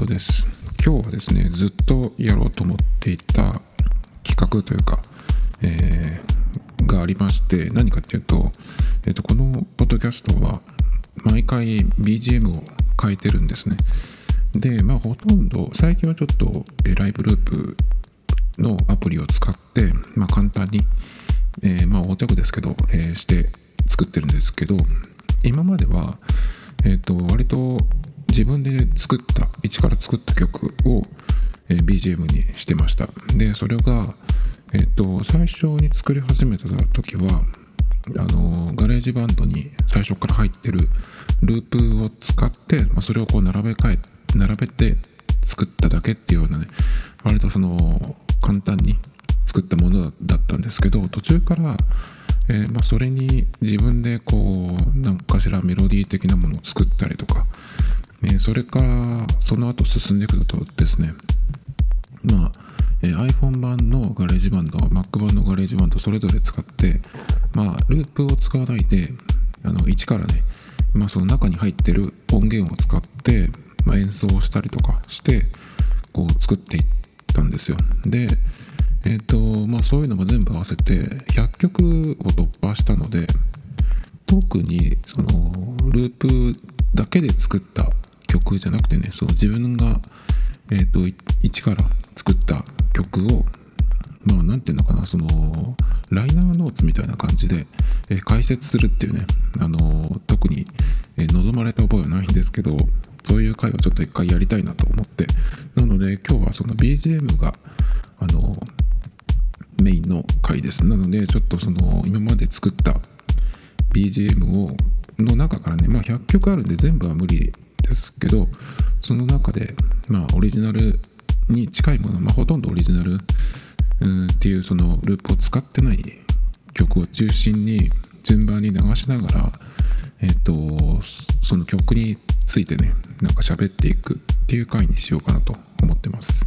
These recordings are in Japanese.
Tomitoです。今日はですね、ずっとやろうと思っていた企画というか、がありまして、何かっていうと、このポッドキャストは毎回 BGM を変えてるんですね。で、ほとんど最近はちょっとライブループのアプリを使って、簡単に、横着ですけど、して作ってるんですけど、今までは、割と自分で作った一から作った曲を、BGM にしてました。で、それが、最初に作り始めた時はガレージバンドに最初から入ってるループを使って、それをこう並べて作っただけっていうようなね、割とその簡単に作ったものだったんですけど、途中から、それに自分でこう何かしらメロディー的なものを作ったりとか、それからその後進んでいくとですね、iPhone 版のガレージバンド、Mac 版のガレージバンドそれぞれ使って、ループを使わないで一からね、その中に入ってる音源を使って、演奏したりとかしてこう作っていったんですよ。で、そういうのも全部合わせて100曲を突破したので、特にそのループだけで作った曲じゃなくてね、その自分が、一から作った曲を、なんていうのかな、そのライナーノーツみたいな感じで、解説するっていうね、特に、望まれた覚えはないんですけど、そういう回はちょっと一回やりたいなと思って、なので今日はその BGM がメインの回です。なのでちょっとその今まで作った BGM の中からね、100曲あるんで全部は無理ですけど、その中でオリジナルに近いもの、ほとんどオリジナルっていうそのループを使ってない曲を中心に順番に流しながら、その曲についてね、なんか喋っていくっていう回にしようかなと思ってます。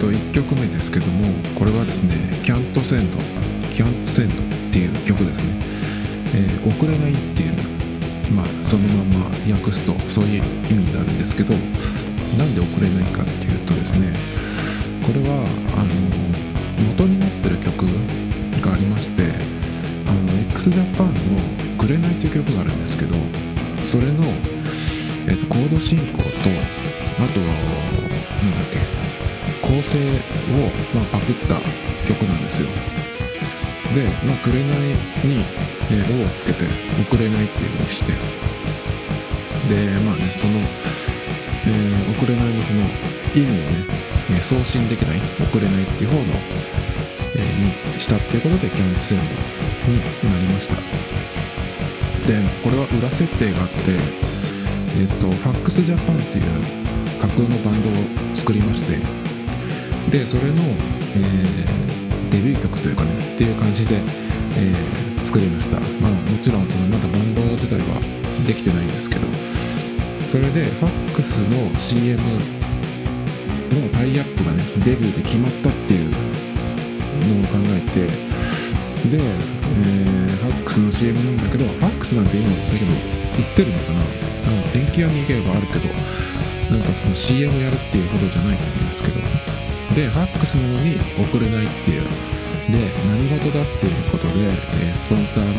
1曲目ですけども、これはですね、キャントセンドっていう曲ですね。送れないっていう、そのまま訳すとそういう意味になるんですけど、なんで送れないかっていうとですね、これは元になってる曲がありまして、X Japan のくれないっていう曲があるんですけど、それの、コード進行と、あとは構成を、パクった曲なんですよ。で、紅にロをつけて送れないっていう風にして、で、その、送れないのその意味をね、送信できない、送れないっていう方の、にしたっていうことでキャンセルになりました。で、これは裏設定があって、ファックスジャパンっていう架空のバンドを作りまして、で、それの、デビュー曲というかね、っていう感じで、作りました。もちろんそのまだバンド自体はできてないんですけど、それでファックスの CM のタイアップがね、デビューで決まったっていうのを考えて、で、ファックスの CM なんだけど、ファックスなんて今だけど売ってるのかな、電気屋に行けばあるけど、なんかその CM やるっていうことじゃないと思うんですけど、で、ファックスなのに送れないっていう。で、何事だっていうことで、スポンサーの、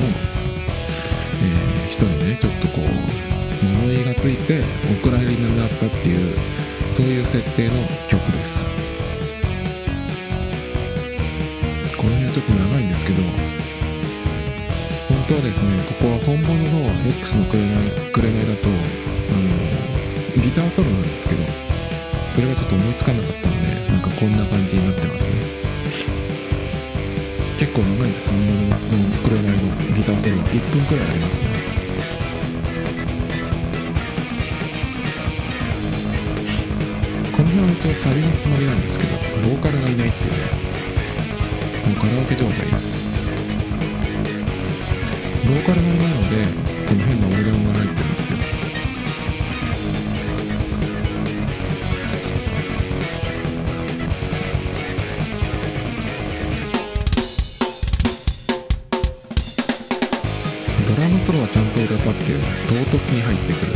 人にね、ちょっとこう、物言いがついて、送られるようになったっていう、そういう設定の曲です。この辺はちょっと長いんですけど、本当はですね、ここは本物の X の紅だと、ギターソロなんですけど、それがちょっと思いつかなかったので、なんかこんな感じになってますね。結構長いんです。これなりのギターソロは1分くらいありますね。辺は一応サビのつもりなんですけど、ボーカルがいないっていうね、もうカラオケ状態です。ボーカルがいないので、この変なオルガンが入ってるんですよ。ドラムソロはちゃんと歌ったっていう、唐突に入ってくる。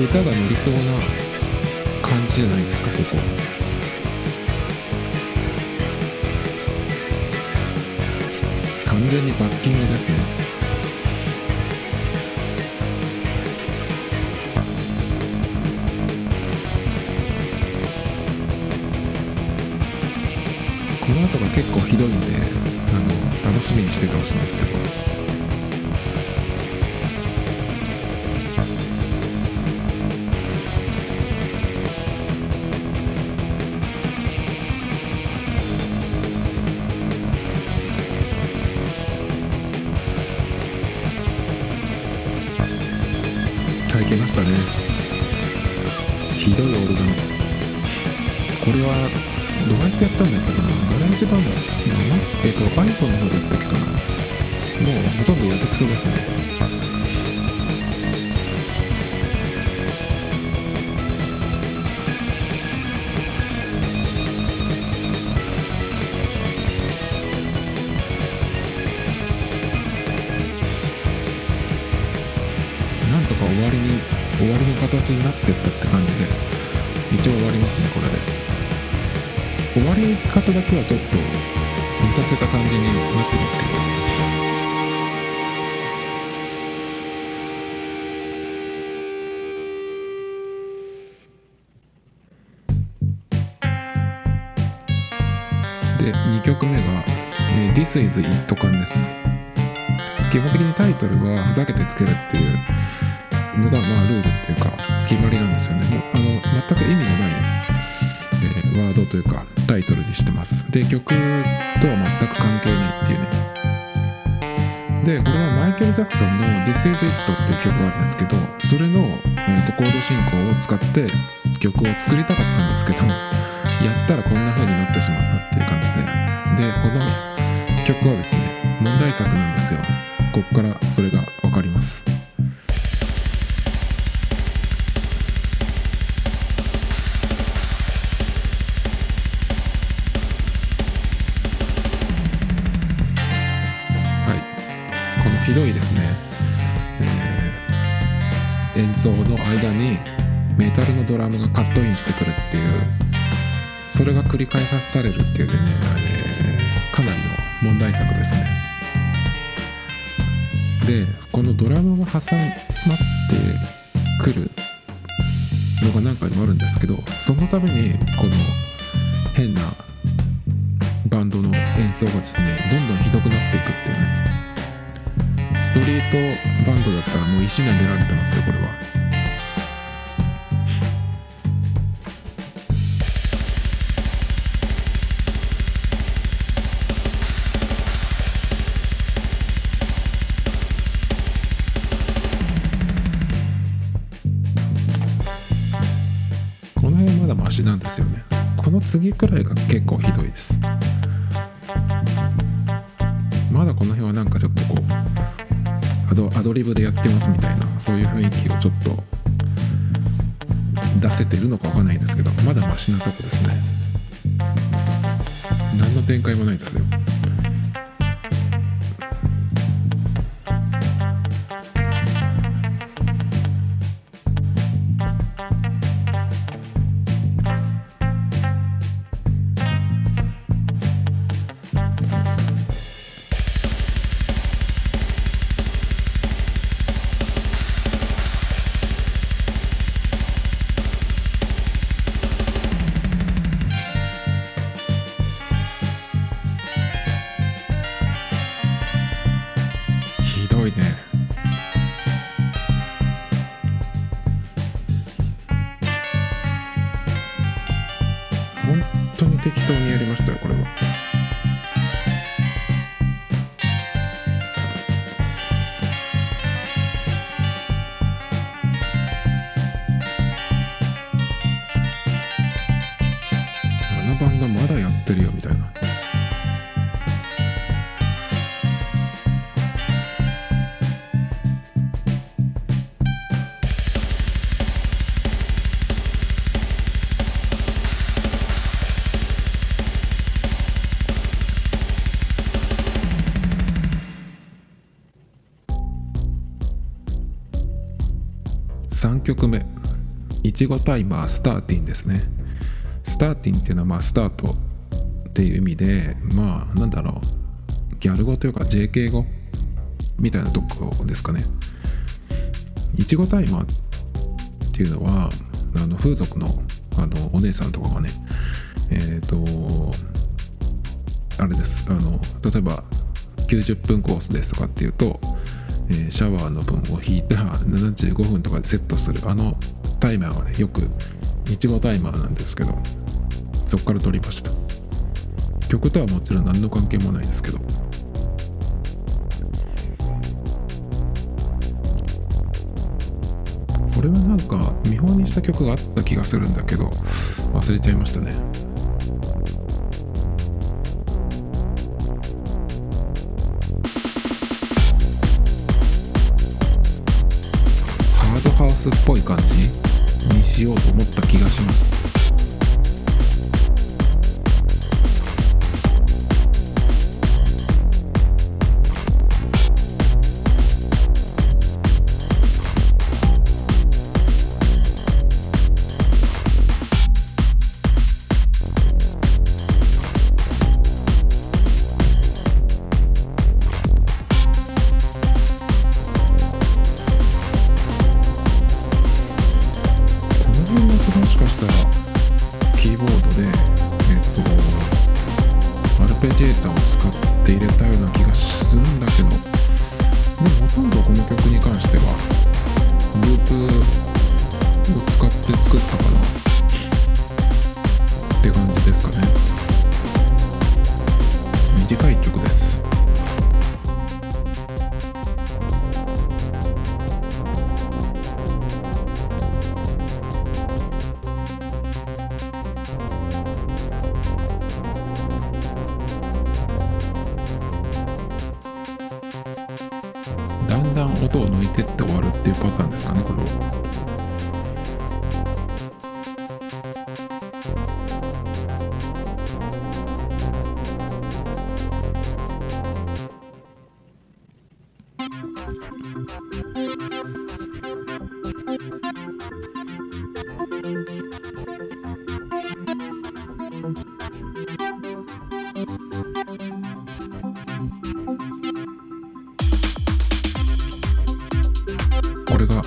歌が乗りそうな感じじゃないですか、ここ。完全にバッキングですね。この後が結構ひどいので、楽しみにしててほしいんですけど。いけましたね。ひどいオルガン。これはどうやってやったんだっけかな。ガレージバンド、iPhone の方でやったっけかな。もうほとんどやってくそうですね。終わりの形になってったって感じで、一応終わりますね。これで終わり方だけはちょっと見させた感じになってますけど、で2曲目が、This is It 感です。基本的にタイトルはふざけてつけるっていうのが、ルールっていうか決まりなんですよね。もう全く意味のない、ワードというかタイトルにしてます。で曲とは全く関係ないっていうね。でこれはマイケル・ジャクソンの This Is It っていう曲があるんですけど、それの、コード進行を使って曲を作りたかったんですけど、やったらこんな風になってしまったっていう感じで、この曲はですね、問題作なんですよ。こっからそれが分かります。ひどいですね、演奏の間にメタルのドラムがカットインしてくるっていう、それが繰り返されるっていうね、かなりの問題作ですね。でこのドラムが挟まってくるのが何回もあるんですけど、そのためにこの変なバンドの演奏がですね、どんどんひどくなっていくっていうね。ストリートバンドだったらもう石投げられてますよ、これは。この辺まだマシなんですよね。この次くらいが結構ひどいです。まだこの辺はなんかちょっとこうアドリブでやってますみたいな、そういう雰囲気をちょっと出せてるのかわかんないですけど、まだマシなとこですね。何の展開もないですよ。本当に適当にやりましたよ、これは。バンドまだやってるよみたいな。3曲目、いちごタイマースターティンですね。スターティンっていうのはまあスタートっていう意味で、まあなんだろう、ギャル語というか JK 語みたいなとこですかね。いちごタイマーっていうのは風俗のお姉さんとかがね、あれです、例えば90分コースですとかっていうと、シャワーの分を引いた75分とかでセットするタイマーはね、よくいちごタイマーなんですけど、そこから取りました。曲とはもちろん何の関係もないですけど、これはなんか見本にした曲があった気がするんだけど忘れちゃいましたね。ハウスっぽい感じにしようと思った気がします。音を抜いてって終わるっていうパターンですかね、これは。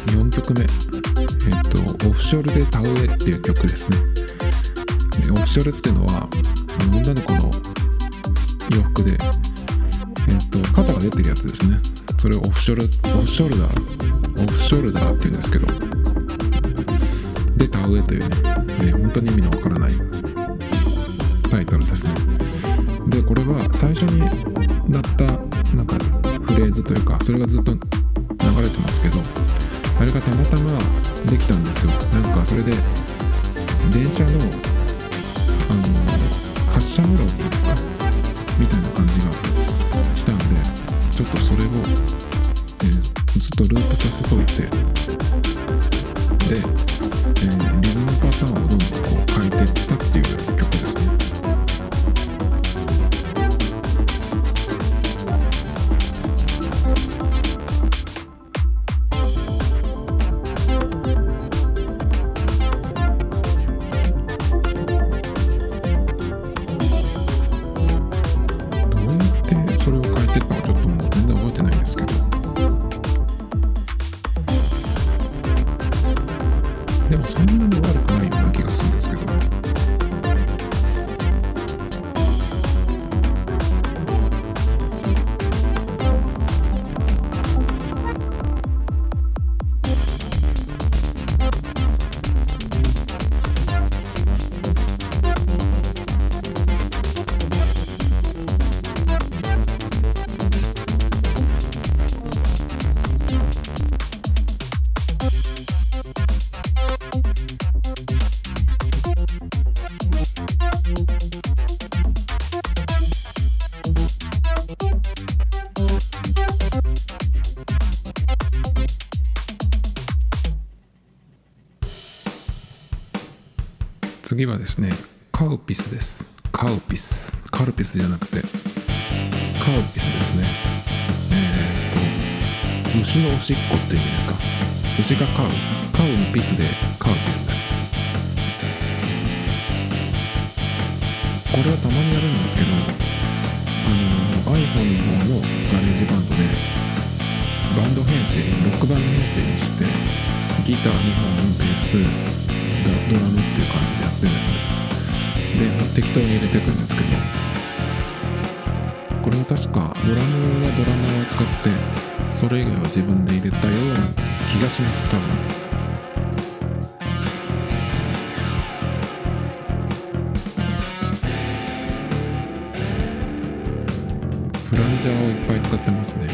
4曲目、オフショルで田植えっていう曲ですね。でオフショルっていうのは女の子の洋服で、肩が出てるやつですね。それをオフショルダーっていうんですけど、で田植えというね、本当に意味のわからないタイトルですね。でこれは最初になったなんかフレーズというか、それがずっと流れてますけど、あれがたまたまできたんですよ。なんかそれで電車の発車メロディーですかみたいな感じがしたんで、ちょっとそれを、ずっとループさせといて、で、リズムパターンをどんどんこう変えていったっていう曲ですね。次はですね、カウピスです。カウピス、カルピスじゃなくてカウピスですね。虫のおしっこって意味ですか。虫がカウ、カウのピスでカウピスです。これはたまにやるんですけど、iPhone の方のガレージバンドでバンド編成、ロックバンド編成にして、ギター2本、ベース、ドラムっていう感じでやってですね、で適当に入れていくんですけど、これは確かドラムはドラマを使って、それ以外は自分で入れたような気がします。多分フランジャーをいっぱい使ってますね。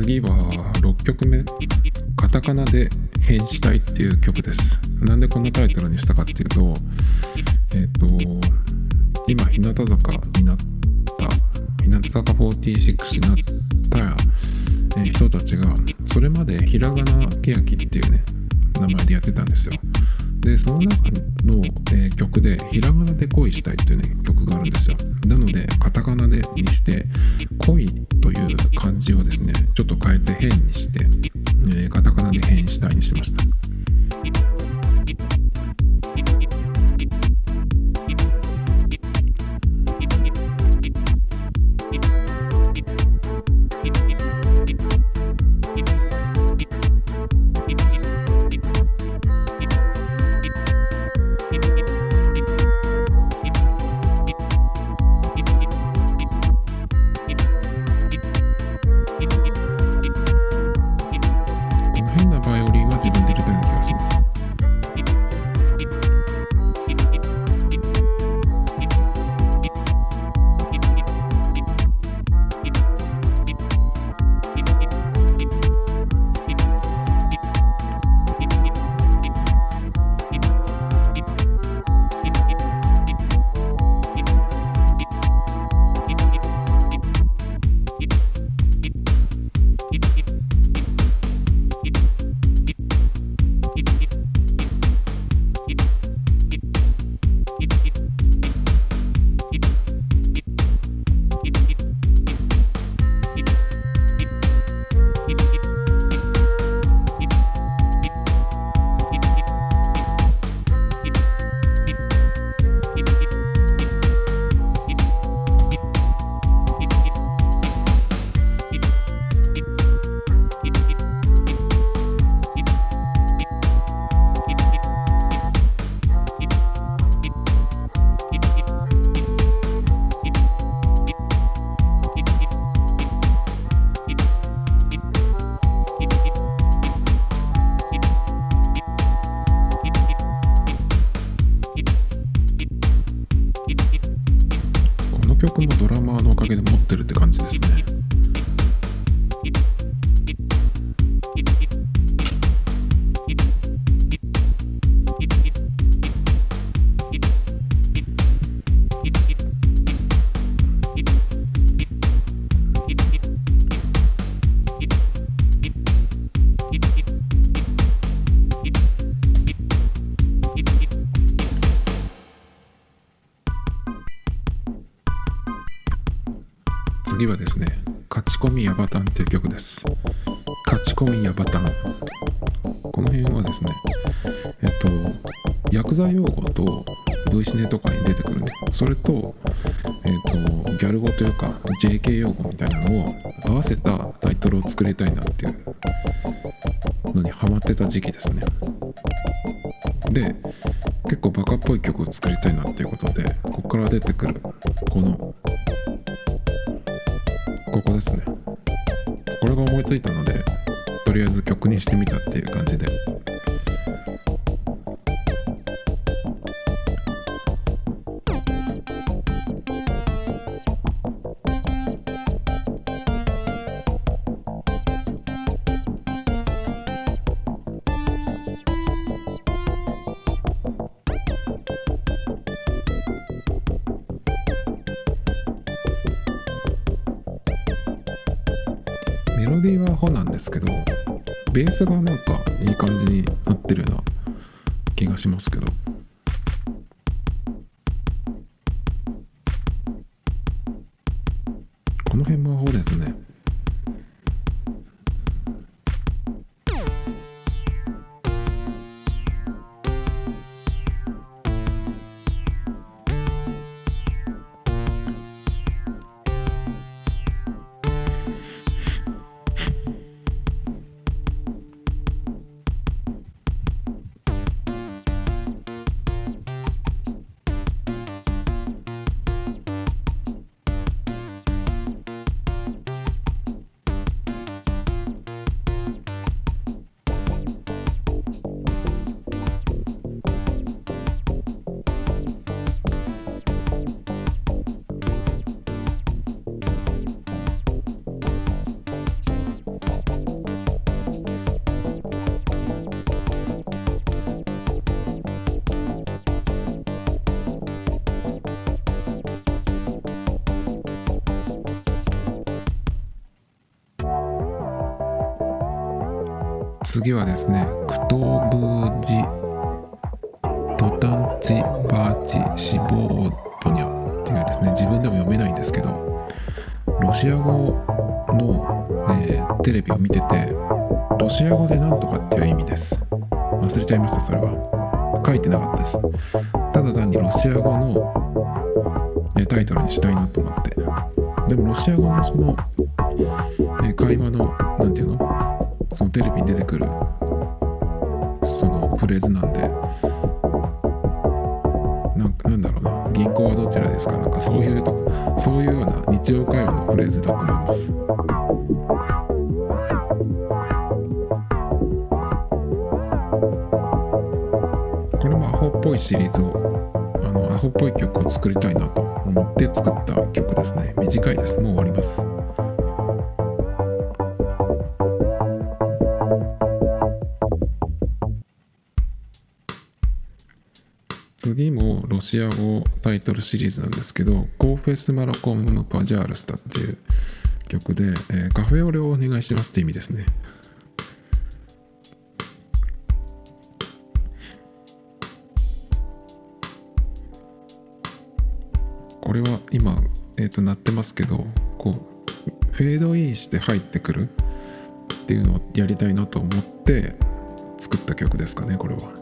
次は6曲目、カタカナで変死体っていう曲です。なんでこのタイトルにしたかっていうと、今日向坂になった、日向坂46になった人たちが、それまでひらがなけやきっていうね名前でやってたんですよ。でその中の、曲でひらがなで恋したいっていうね曲があるんですよ。なのでカタカナでにして恋という漢字をですねちょっと変えて変にして、カタカナで変したいにしました。曲もドラマーのおかげで持ってるって感じですね。次はですね、勝ち込みヤバタンという曲です。勝ち込みヤバタン、この辺はですね、ヤクザ用語と V シネとかに出てくるね。それと、ギャル語というか JK 用語みたいなのを合わせたタイトルを作りたいなっていうのにハマってた時期ですね。で、結構バカっぽい曲を作りたいなっていうことで、ここから出てくるここですね。これが思いついたので、とりあえず曲にしてみたっていう感じで。メロディーはほなんですけど、ベースがなんかいい感じになってるような気がしますけど、この辺もほですね。次はですね、クトブジトタンチバーチシボートニャっていうですね、自分でも読めないんですけど、ロシア語の、テレビを見てて、ロシア語でなんとかっていう意味です。忘れちゃいました。それは書いてなかったです。ただ単にロシア語の、タイトルにしたいなと思って。でもロシア語のその、会話のなんていうの、そのテレビに出てくるそのフレーズなんで、なんだろうな、銀行はどちらですか、なんかそういうそういうような日常会話のフレーズだと思います。これもアホっぽいシリーズを、アホっぽい曲を作りたいなと思って作った曲ですね。短いです。もう終わります。次もロシア語タイトルシリーズなんですけど、コーフェスマラコムムパジャールスタっていう曲で、カフェオレをお願いしますって意味ですね。これは今、鳴ってますけど、こうフェードインして入ってくるっていうのをやりたいなと思って作った曲ですかね、これは。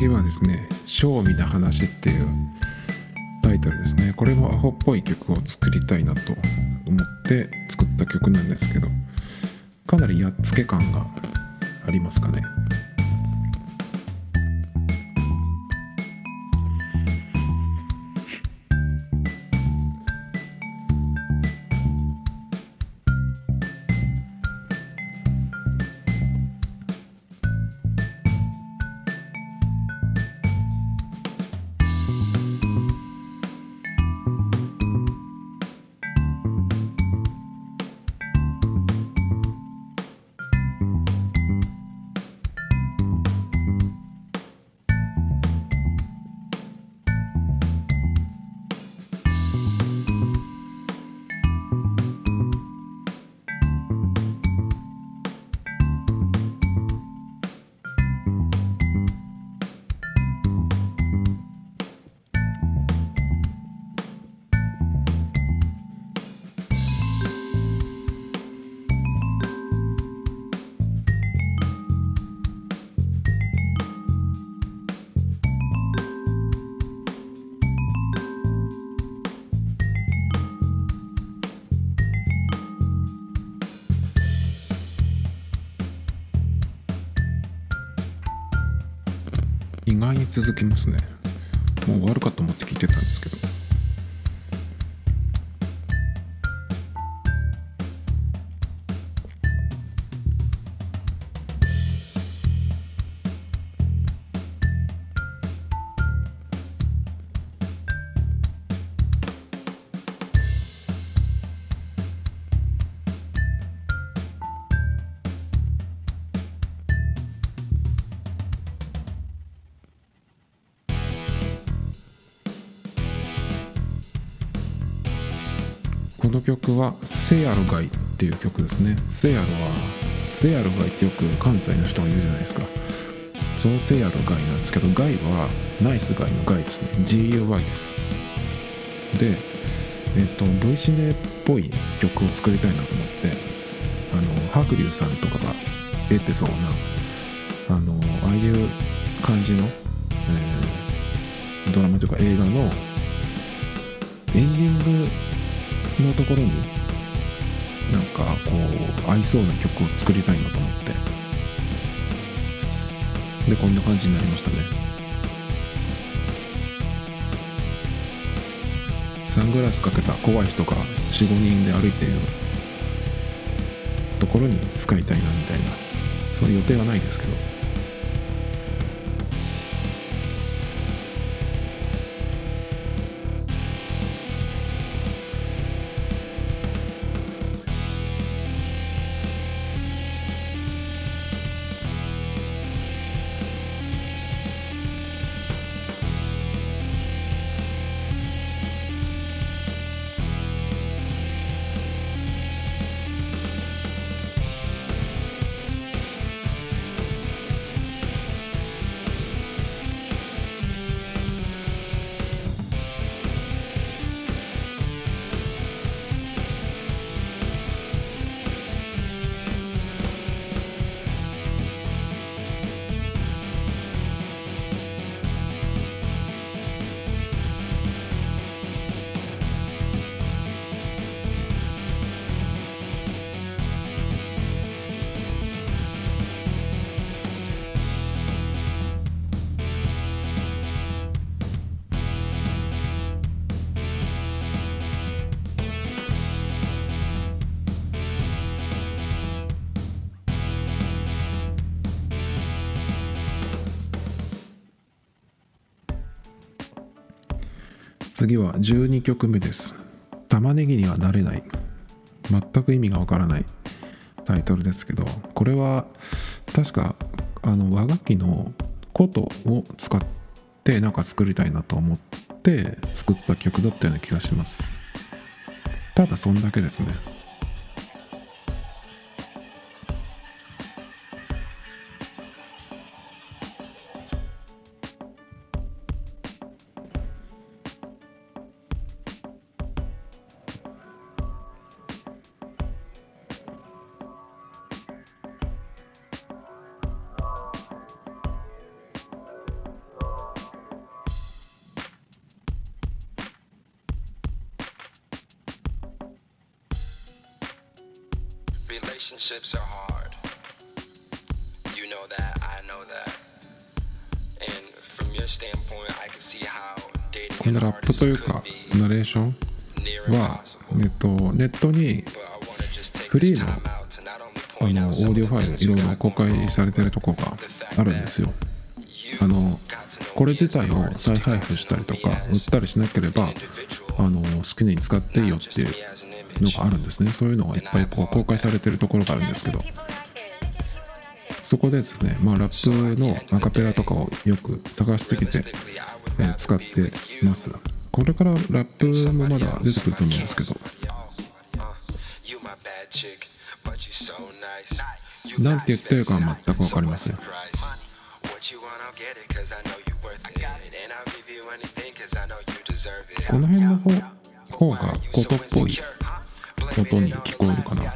次はですね、賞味な話っていうタイトルですね。これもアホっぽい曲を作りたいなと思って作った曲なんですけど、かなりやっつけ感がありますかね。意外に続きますね。もう終わるかと思って聞いてたんですけど、この曲はセアロガイっていう曲ですね。セアロガイってよく関西の人が言うじゃないですか。そのセアロガイなんですけど、ガイはナイスガイのガイですね。 GUY です。で、V シネっぽい曲を作りたいなと思って、白龍さんとかが得てそうなああいう感じの、ドラマというか映画のエンディングのところになんかこう合いそうな曲を作りたいなと思って、でこんな感じになりましたね。サングラスかけた怖い人が 4,5 人で歩いているところに使いたいなみたいな、そういう予定はないですけど、次は12曲目です。玉ねぎにはなれない、全く意味がわからないタイトルですけど、これは確か和楽器の琴を使ってなんか作りたいなと思って作った曲だったような気がします。ただそんだけですね。Relationships are hard. You know that, I know that. And from your standpoint, I can see how dating an artist could be near impossible. ネットにフリーのオーディオファイルいろいろ公開されてるとこがあるんですよ。これ自体を再配布したりとか売ったりしなければ好きに使っていいよっていうのがあるんですね。そういうのがいっぱいこう公開されてるところがあるんですけど、そこでですね、ラップのアカペラとかをよく探してきて使ってます。これからラップもまだ出てくると思うんですけど、なんて言ってるかは全く分かりません。この辺の方がことっぽい音に聞こえるかな。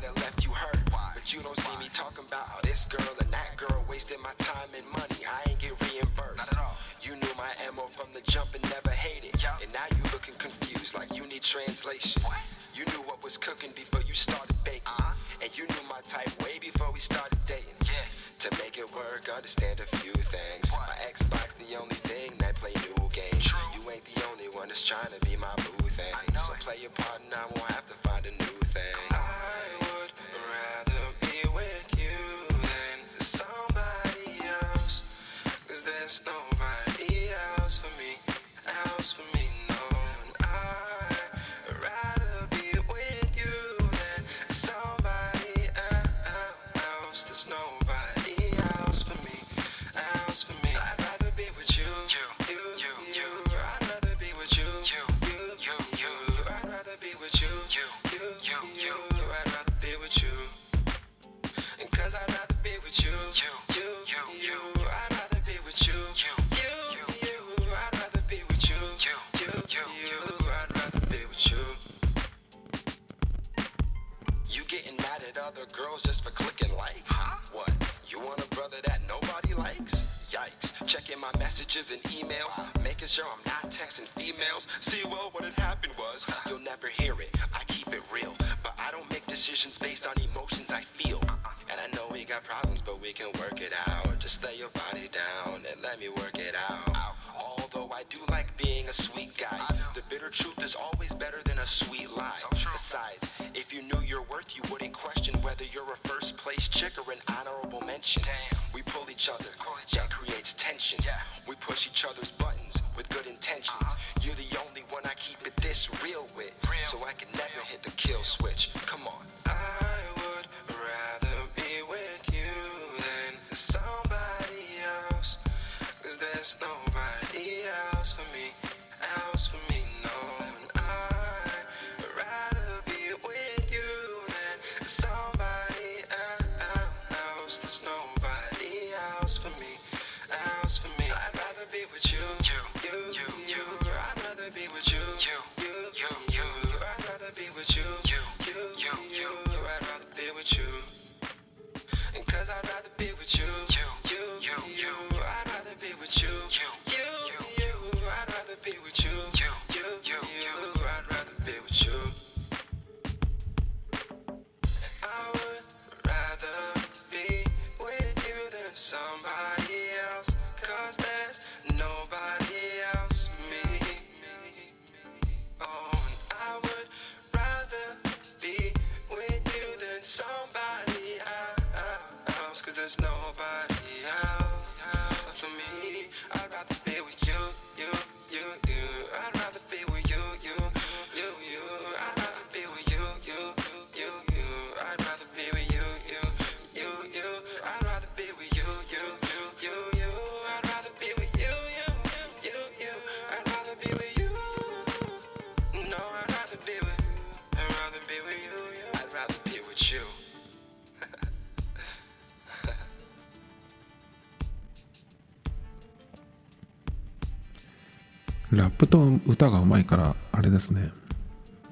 ラップと歌がうまいからあれですね、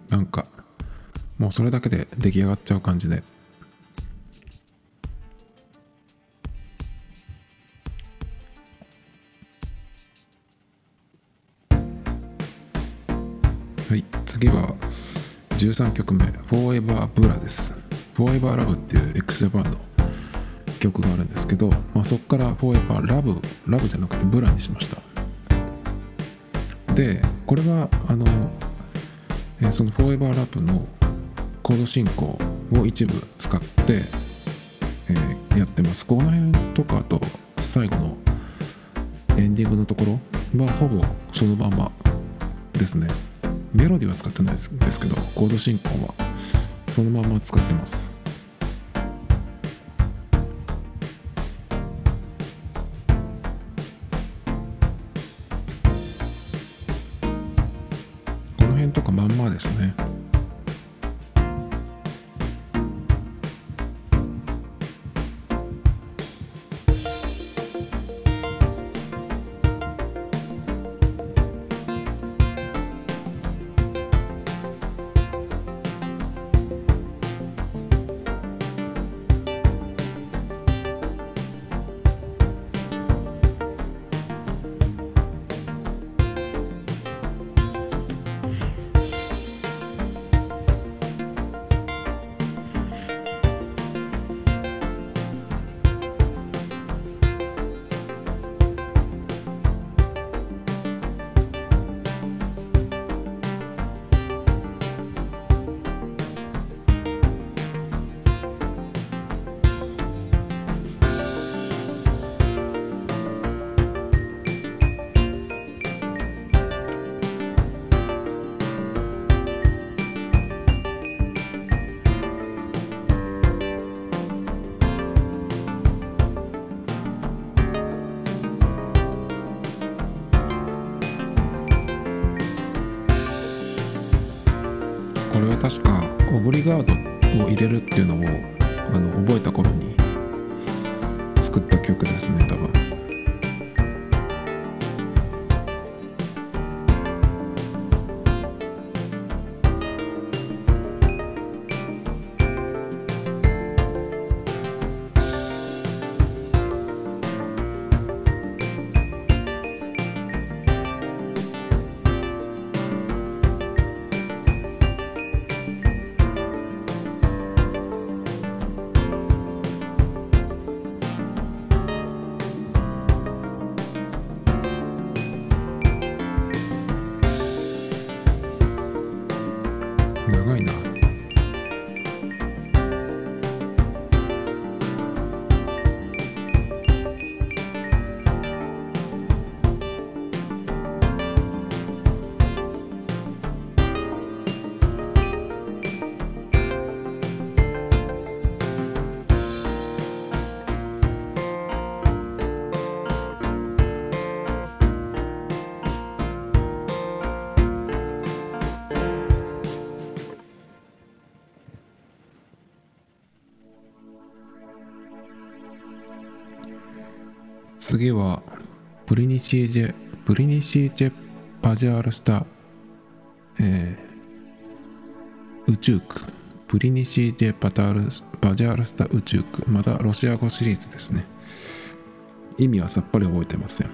なんかもうそれだけで出来上がっちゃう感じで、はい、次は13曲目、フォーエバーブラです。フフォーエバーラブっていう X Japan の曲があるんですけど、まあ、そこからフォーエバーラブじゃなくてブラにしました。でこれはそのフォーエバーラブのコード進行を一部使って、やってます。この辺とかあと最後のエンディングのところはほぼそのままですね。メロディは使ってないですけど、コード進行はそのまま使ってます。この辺とかまんまですね。これは確かオブリガードを入れるっていうのを覚えた頃に作った曲ですね、多分。長いな。次はプリニシージェパジャールスタ、宇宙区プリニシージェパジャールスタ宇宙区、またロシア語シリーズですね。意味はさっぱり覚えてません。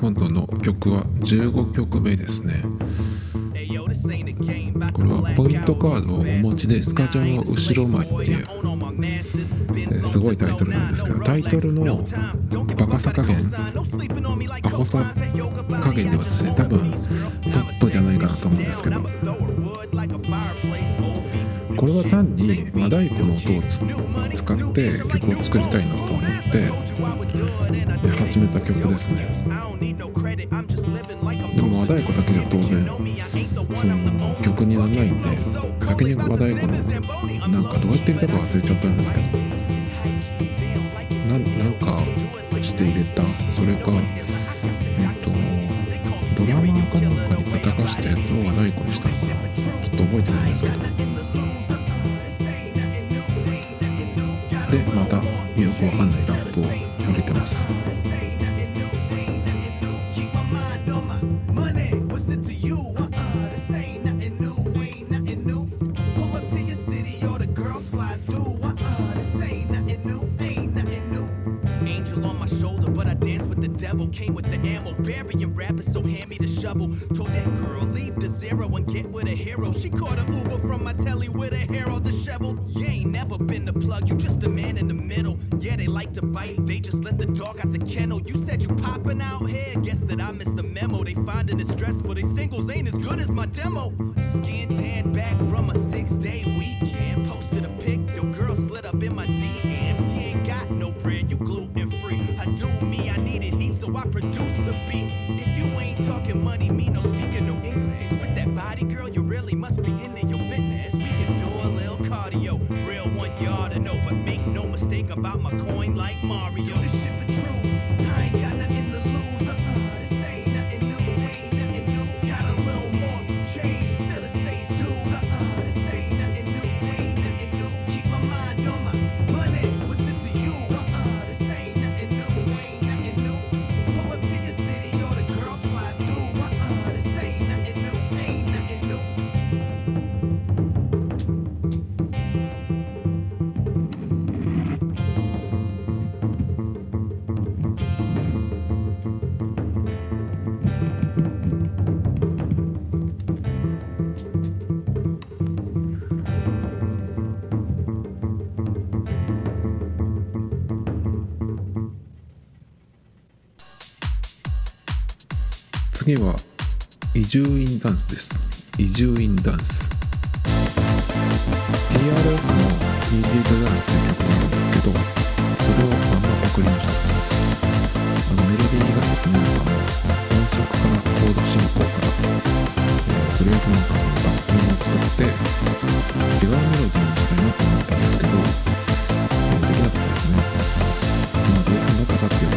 今度の曲は15曲目ですね。これはポイントカードをお持ちでスカジャンの後ろ前っていう、すごいタイトルなんですけど、タイトルのバカさ加減、アホさ加減ではですね、多分トップじゃないかなと思うんですけど、これは単に和太鼓の音を使って曲を作りたいなと思って始めた曲ですね。でも和太鼓だけじゃ当然曲にならないんで、先に和太鼓のなんかどうやって入れたか忘れちゃったんですけど、なんかして入れた、それかドラマーかなんかに叩かしたやつを和太鼓にしたのかな、ちょっと覚えてないんですけど、で、またよくわかんないラップを入れてます。次は移住院ダンスです。移住院ダンス、 TRF のイージートダンスという曲なんですけど、それをまんまパクりました。メロディーがですね、音色からコード進行からとりあえずなんかその楽譜を作って違うメロディーにしたいなと思ったんですけど、できなかったですね。どういう風になったかっていうと、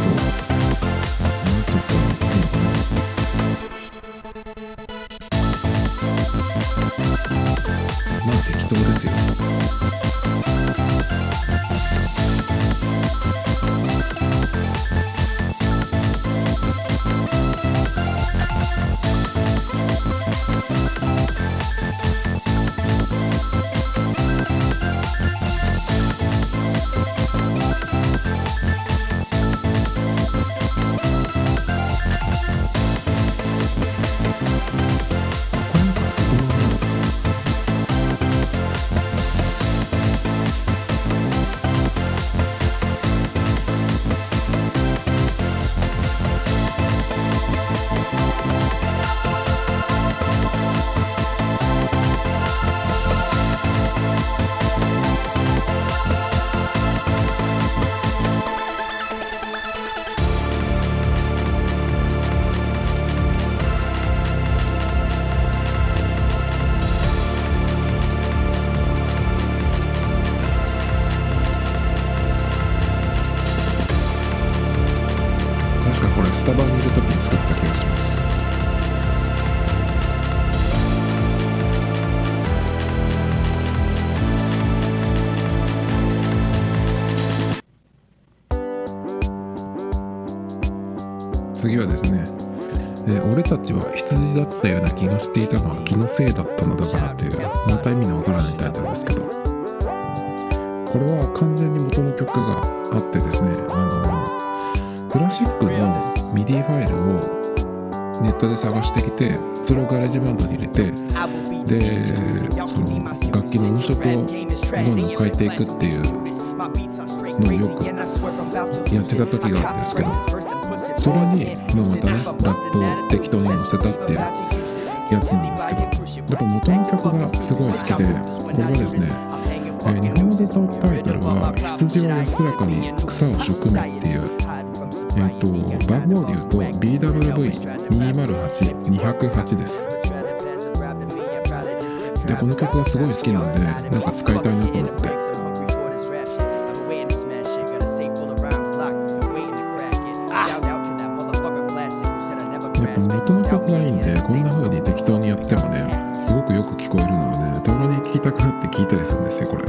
次はですね、俺たちは羊だったような気がしていたのは気のせいだったのだからという、また意味のわからないタイトルですけど、これは完全に元の曲があってですね、クラシックの MIDI ファイルをネットで探してきて、それをガレージバンドに入れて、でその楽器の音色をどんどん変えていくっていうのをよくやってた時があるんですけど、それにまたねラップを適当に乗せたっていうやつなんですけど、やっぱ元の曲がすごい好きで、これはですね日本語で歌うタイトルは羊は安らかに草を食むっていう、番号で言うと BWV208208 です。でこの曲がすごい好きなんで、なんか使いたいなと思って、やっぱ元の曲がいいんで、こんな風に適当にやってもねすごくよく聞こえるので、ね、たまに聴きたくなって聴いたりするんですよこれ。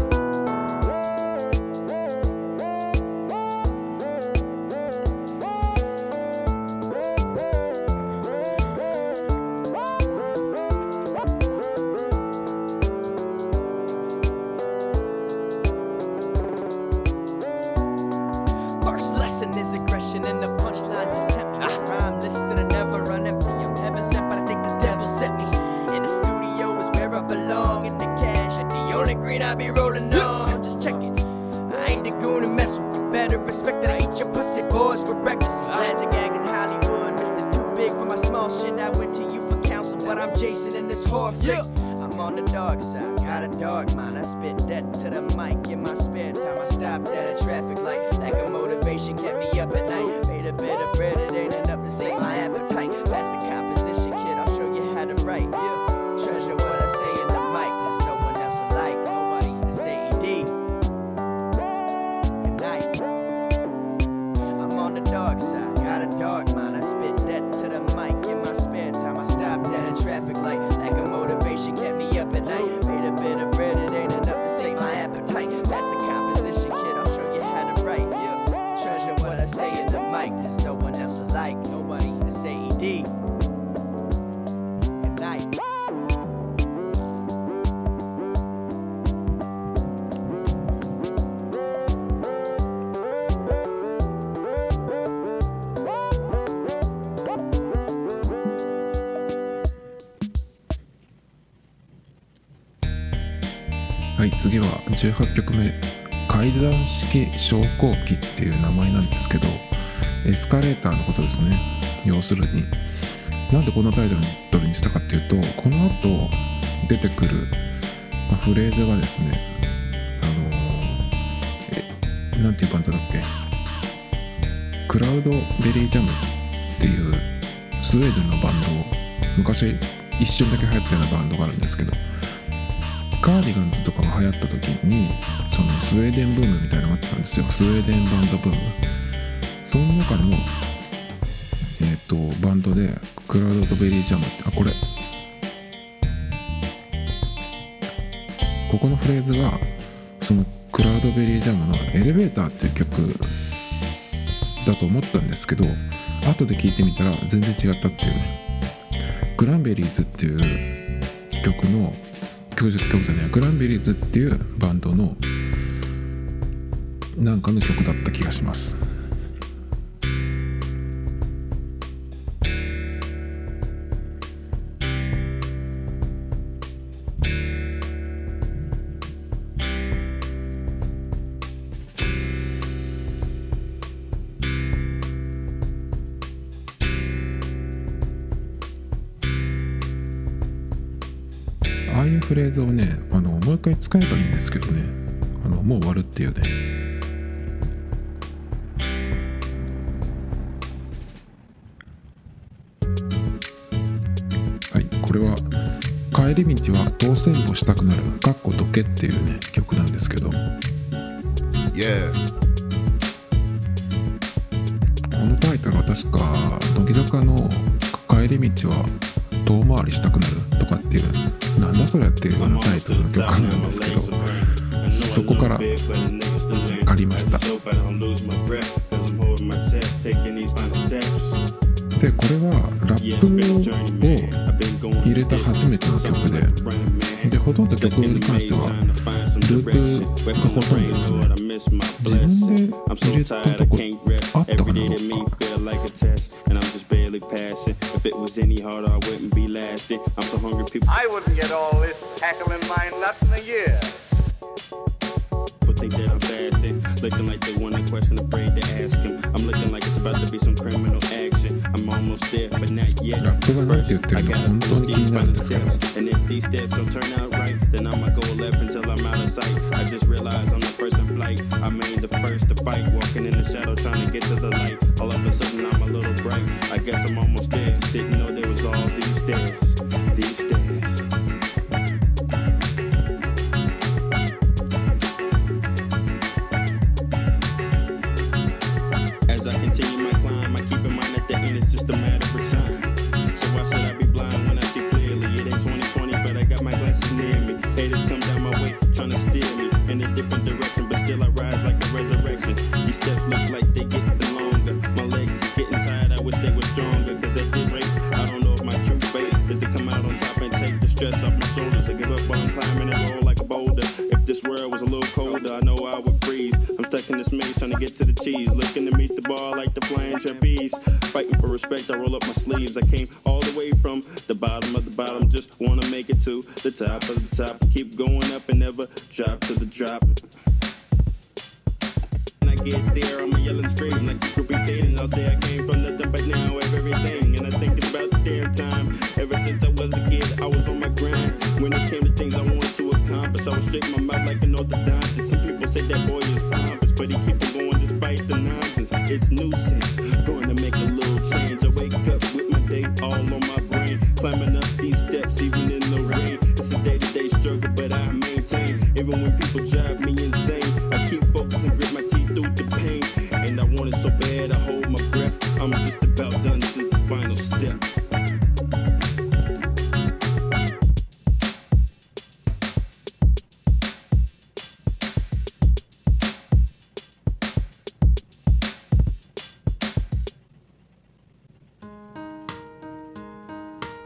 次は18曲目、階段式昇降機っていう名前なんですけど、エスカレーターのことですね。要するになんでこんなタイトルにしたかっていうと、この後出てくるフレーズがですね、なんていうバンドだっけ、クラウドベリージャムっていうスウェーデンのバンド、昔一瞬だけ流行ったようなバンドがあるんですけど、カーディガンズとかが流行った時にそのスウェーデンブームみたいなのがあったんですよ。スウェーデンバンドブーム。その中のバンドでクラウドとベリージャムって、あ、これここのフレーズがそのクラウドベリージャムのエレベーターっていう曲だと思ったんですけど、後で聴いてみたら全然違ったっていうね。グランベリーズっていう曲のグランベリーズっていうバンドのなんかの曲だった気がします。フレーズをね、もう一回使えばいいんですけどね、もう終わるっていうね。はい、これは帰り道は当選もしたくなる（どけ）っていうね曲なんですけど、このタイトルは確か乃木坂の帰り道は遠回りしたくなるとかっていう、なんだそれっていうようなタイトルの曲なんですけど、そこから借りました。でこれはラップを入れた初めての曲で、でほほとんど曲に関してはループがほとんどですね。自分で入れたとこあったかなラップがないって言ってるのは本当に気になるんですけど、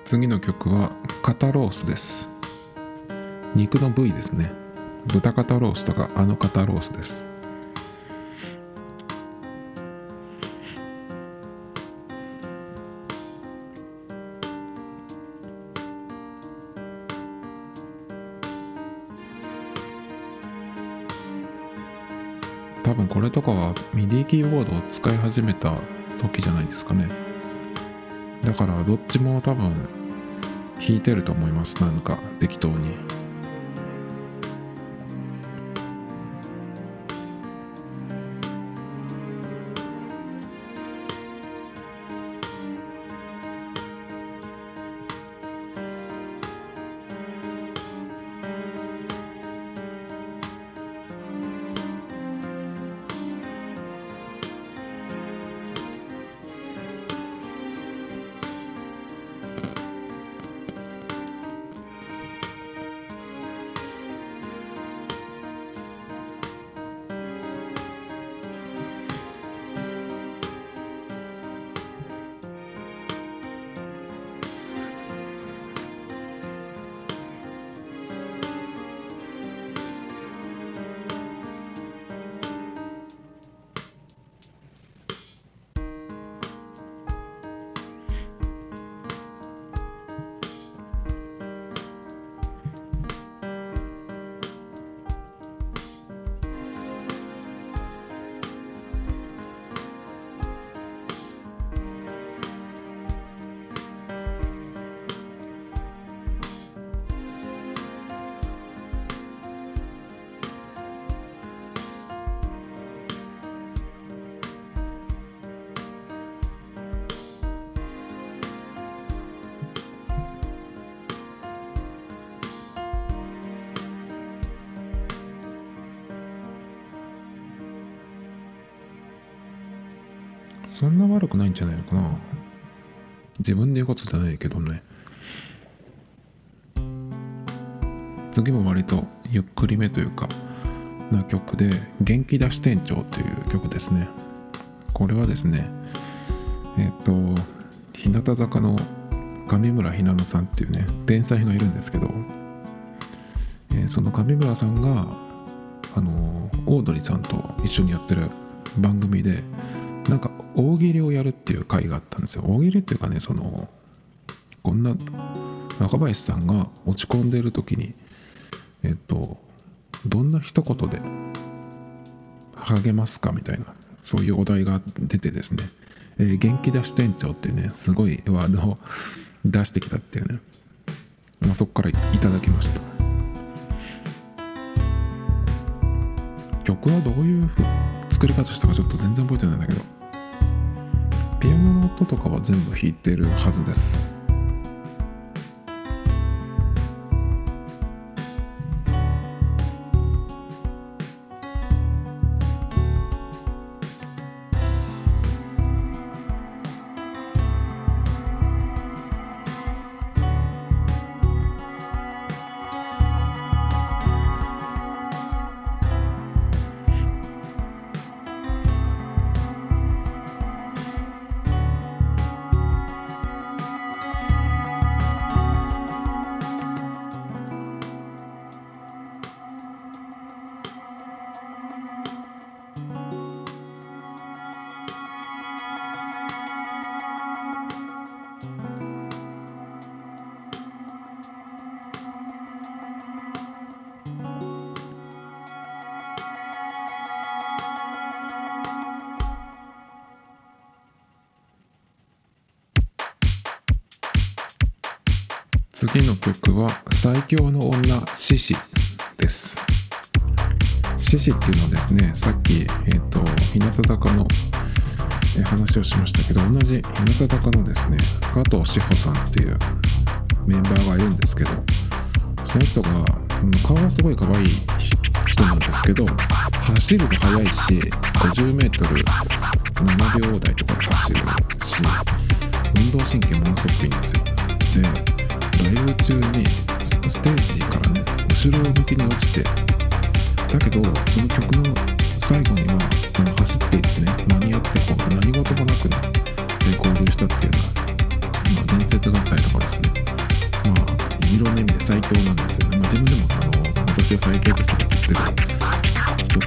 次の曲は肩ロースです。肉の部位ですね。豚肩ロースとかあの肩ロースです。多分これとかはミディキーボードを使い始めた時じゃないですかね。だからどっちも多分弾いてると思います。なんか適当にそんな悪くないんじゃないのかな。自分で言うことじゃないけどね。次も割とゆっくりめというかな曲で、元気出し店長という曲ですね。これはですね、日向坂の上村ひなのさんっていうね天才がいるんですけど、その上村さんがオードリーさんと一緒にやってる番組でなんか大喜利をやるっていう回があったんですよ。大喜利っていうかね、そのこんな中林さんが落ち込んでいる時にどんな一言で励ますかみたいな、そういうお題が出てですね、元気出し店長っていうね、すごいワードを出してきたっていうね、まあ、そこからいただきました。曲はどういう作り方したかちょっと全然覚えてないんだけど、ピアノの音とかは全部弾いてるはずです。次の曲は最強の女シシです。シシっていうのはですね、さっき、日向坂の話をしましたけど、同じ日向坂のですね加藤志保さんっていうメンバーがいるんですけど、その人が顔はすごい可愛い人なんですけど、走ると速いし 50m7 秒台とか走るし、運動神経ものすごくいいんですよ。でライブ中にステージからね後ろ向きに落ちて、だけどその曲の最後にはこの走っていってね間に合ってこう何事もなくね合流したっていうのは、まあ、伝説があったりとかですね、まあいろんな意味で最強なんですよね。まあ、自分でも私は最強ですって言ってる人で、まあ喋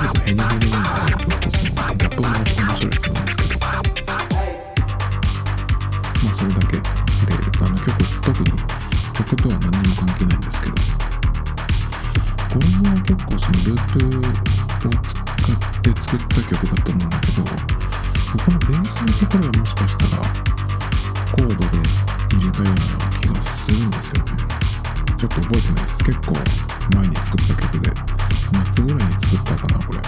るとヘニヘニなんでちょっとそのギャップが面白い人なんですけど、まあそれだけ。で曲特に曲とは何も関係ないんですけど、これも結構そのループを使って作った曲だと思うんだけど、このベースのところはもしかしたらコードで入れたような気がするんですよね。ちょっと覚えてないです。結構前に作った曲で夏ぐらいに作ったかなこれ。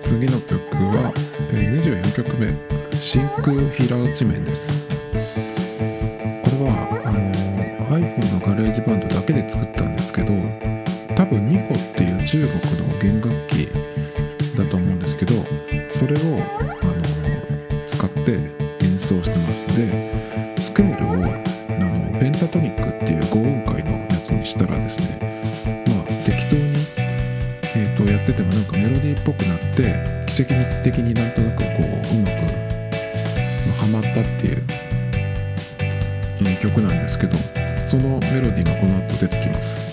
次の曲は24曲目真空平打ち面です。これはiPhone のガレージバンドだけで作ったんですけど、多分ニコっていう中国の弦楽器だと思うんですけど、それを使って演奏してます。でスケールをペンタトニックっていう5音階のやつにしたらですね、まあ適当に、やっててもなんかメロディーっぽくなって奇跡的になんとなくこううまくはまったっていう曲なんですけど、そのメロディーがこの後出てきます。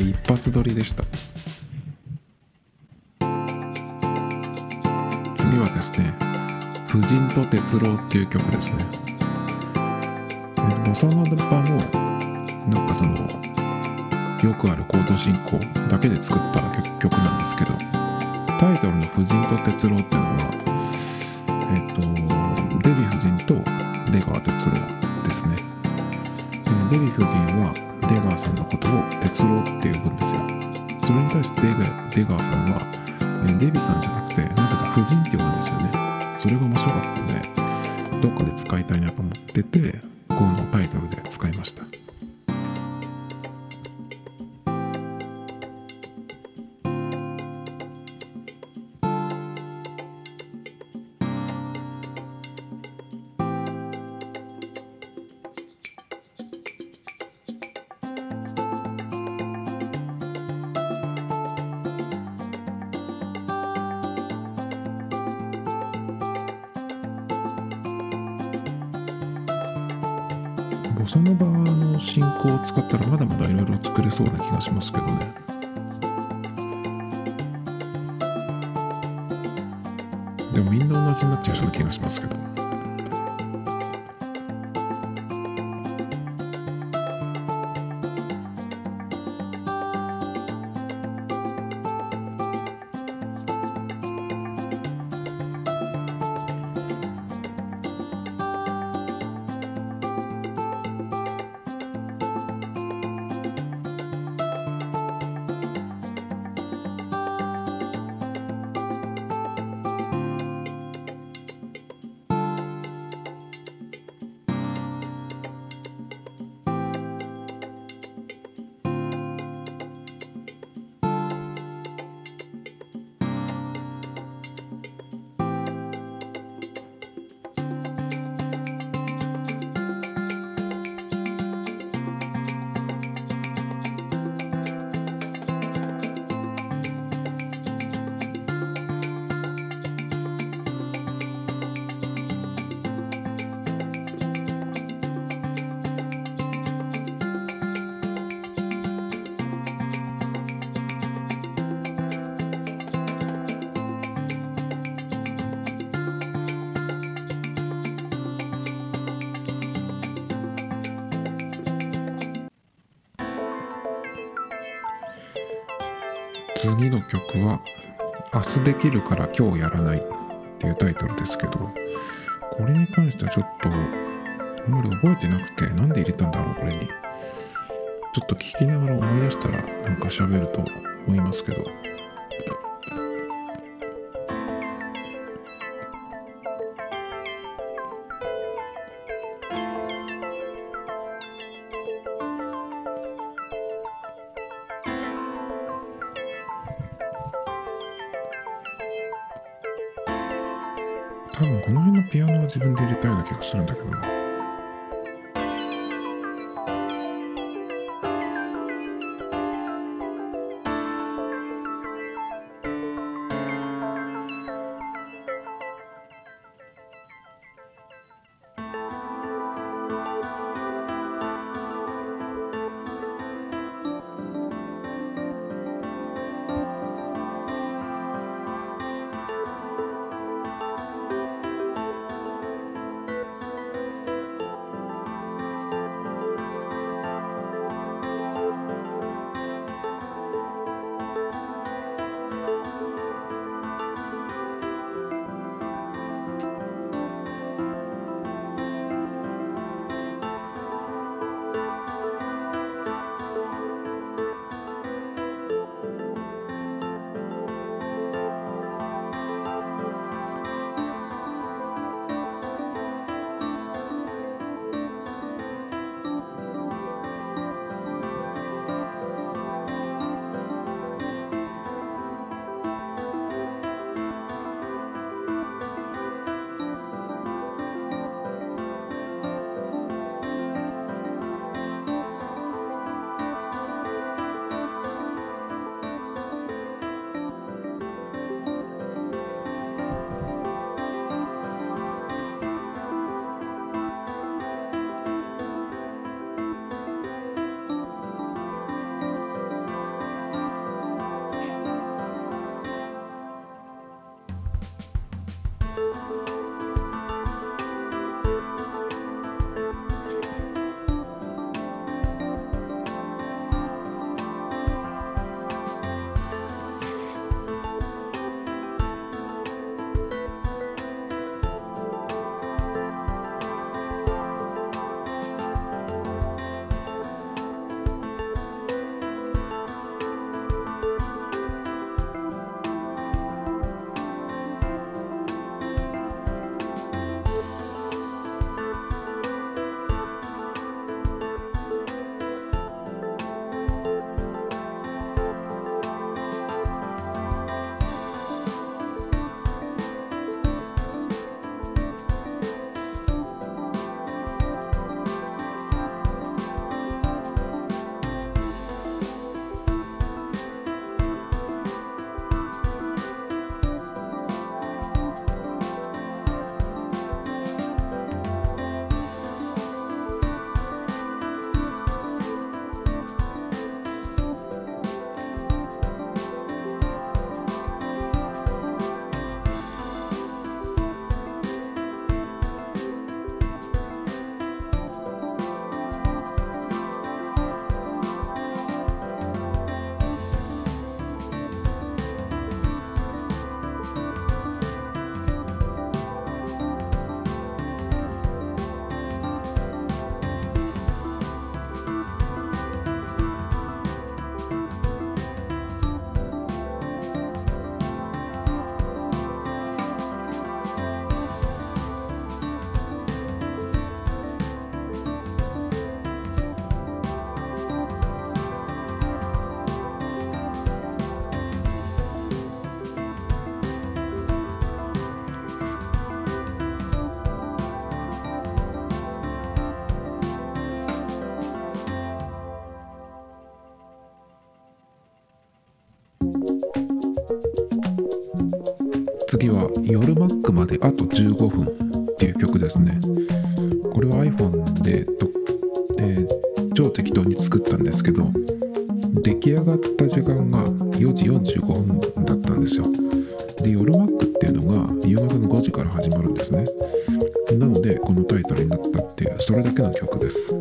一発撮りでした。次はですね、婦人と鉄郎っていう曲ですね。ボサノバのなんかそのよくあるコード進行だけで作った曲なんですけど、タイトルの婦人と鉄郎っていうのはデヴィ夫人と出川哲朗ですね。デヴィ夫人は出川さんのことを鉄郎って呼ぶんですよ。それに対して出川さんはデビさんじゃなくてなぜか夫人って呼ぶんですよね。それが面白かったのでどっかで使いたいなと思っててこのタイトルで使いました。その場の進行を使ったらまだまだいろいろ作れそうな気がしますけどね。でもみんな同じになっちゃいそうな気がしますけど。次の曲は明日できるから今日やらないっていうタイトルですけど、これに関してはちょっとあんまり覚えてなくて、なんで入れたんだろうこれに。ちょっと聞きながら思い出したらなんか喋ると思いますけど、多分この辺のピアノは自分で入れたような気がするんだけどな。次は夜マックまであと15分っていう曲ですね。これは iPhone で超適当に作ったんですけど、出来上がった時間が4時45分だったんですよ。で、夜マックっていうのが夕方の5時から始まるんですね。なのでこのタイトルになったっていう、それだけの曲です。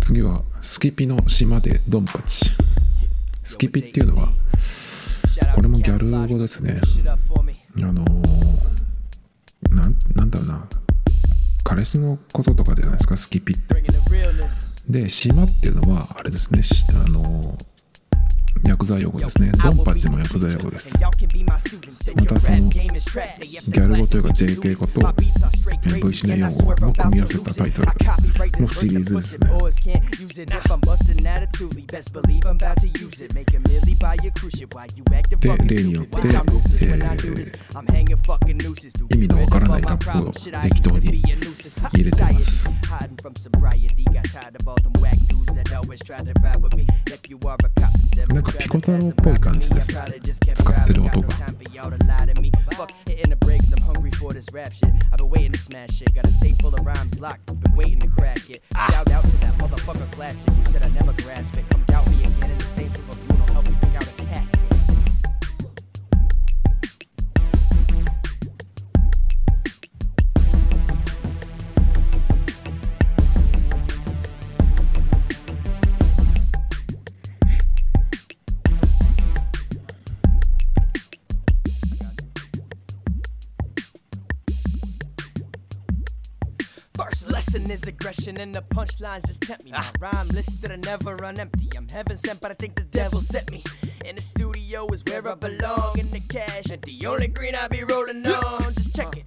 次はスキピの島でドンパチ。スキピっていうのはこれもギャル語ですね。なんだろうな、彼氏のこととかじゃないですか、スキピって。で、島っていうのはあれですね、薬剤用語ですね。ドンパチも薬剤用語です。またそのギャル語というか JK 語と変貌しないようを組み合わせたタイトルのシリーズですね。で、例によって、意味のわからないラップを適当に入れてます。なんかピコ太郎っぽい感じですね、使ってる音が。Aggression and the punchlines just tempt me. My rhyme list that I never run empty. I'm heaven sent, but I think the devil sent me. In the studio is where I belong. In the cash, and the only green I be rolling on. Just check it.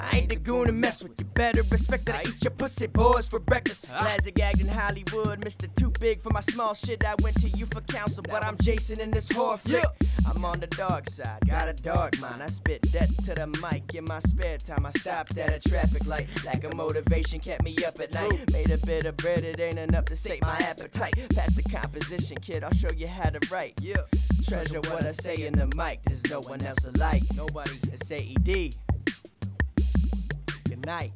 I ain't the goon to mess with. You better respect that I eat your pussy boys for breakfast. Classic act in Hollywood, Mr. Too Big for my small shit. I went to you for counsel, but I'm Jason in this horror flick. I'm on the dark side, got a dark mind. I spit that to the mic in my spare time. I stopped at a traffic light, lack of motivation kept me up at night. Made a bit of bread, it ain't enough to sate my appetite. Pass the composition, kid, I'll show you how to write. Yeah, treasure what I say in the mic. There's no one else alike. Nobody is AED. Good night.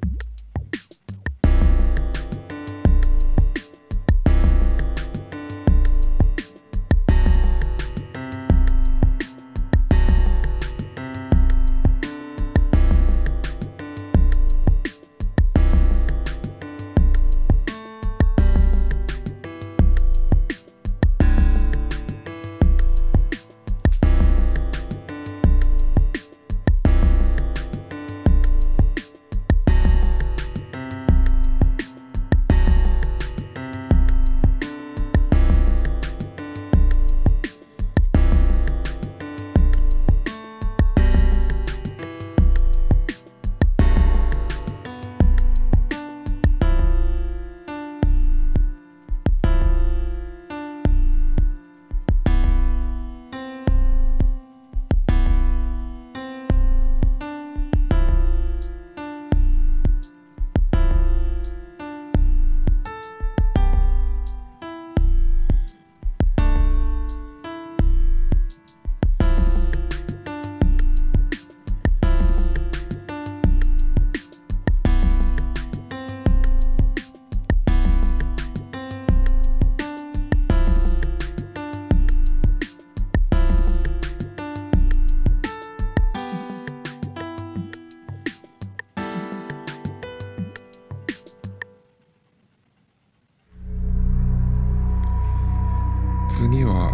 次は、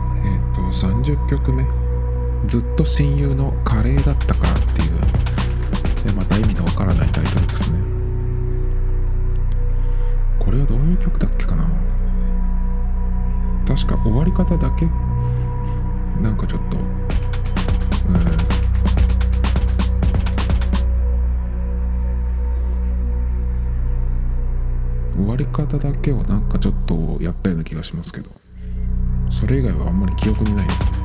30曲目ずっと親友のカレーだったからっていうでまた意味のわからないタイトルですね。これはどういう曲だっけかな、確か終わり方だけなんかちょっと終わり方だけをなんかちょっとやったような気がしますけど、それ以外はあんまり記憶にないですね。